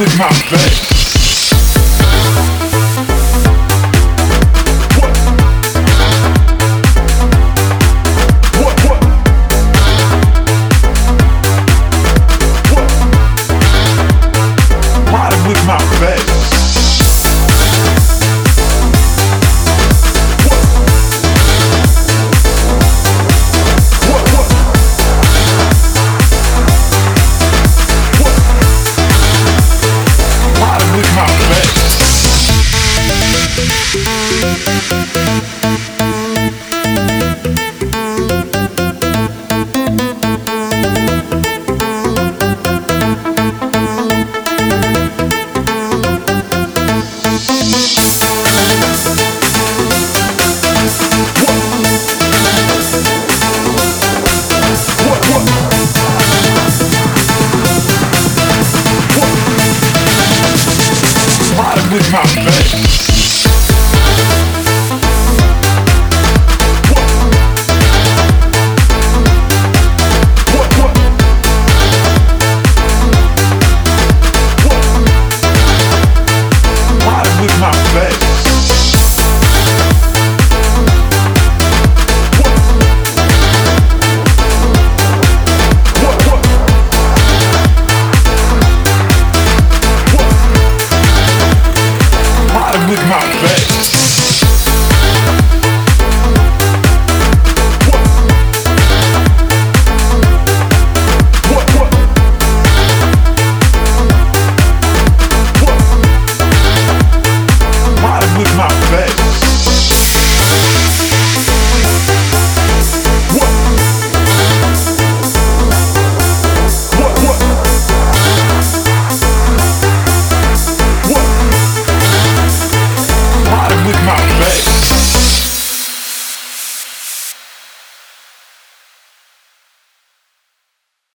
with my back. With my back.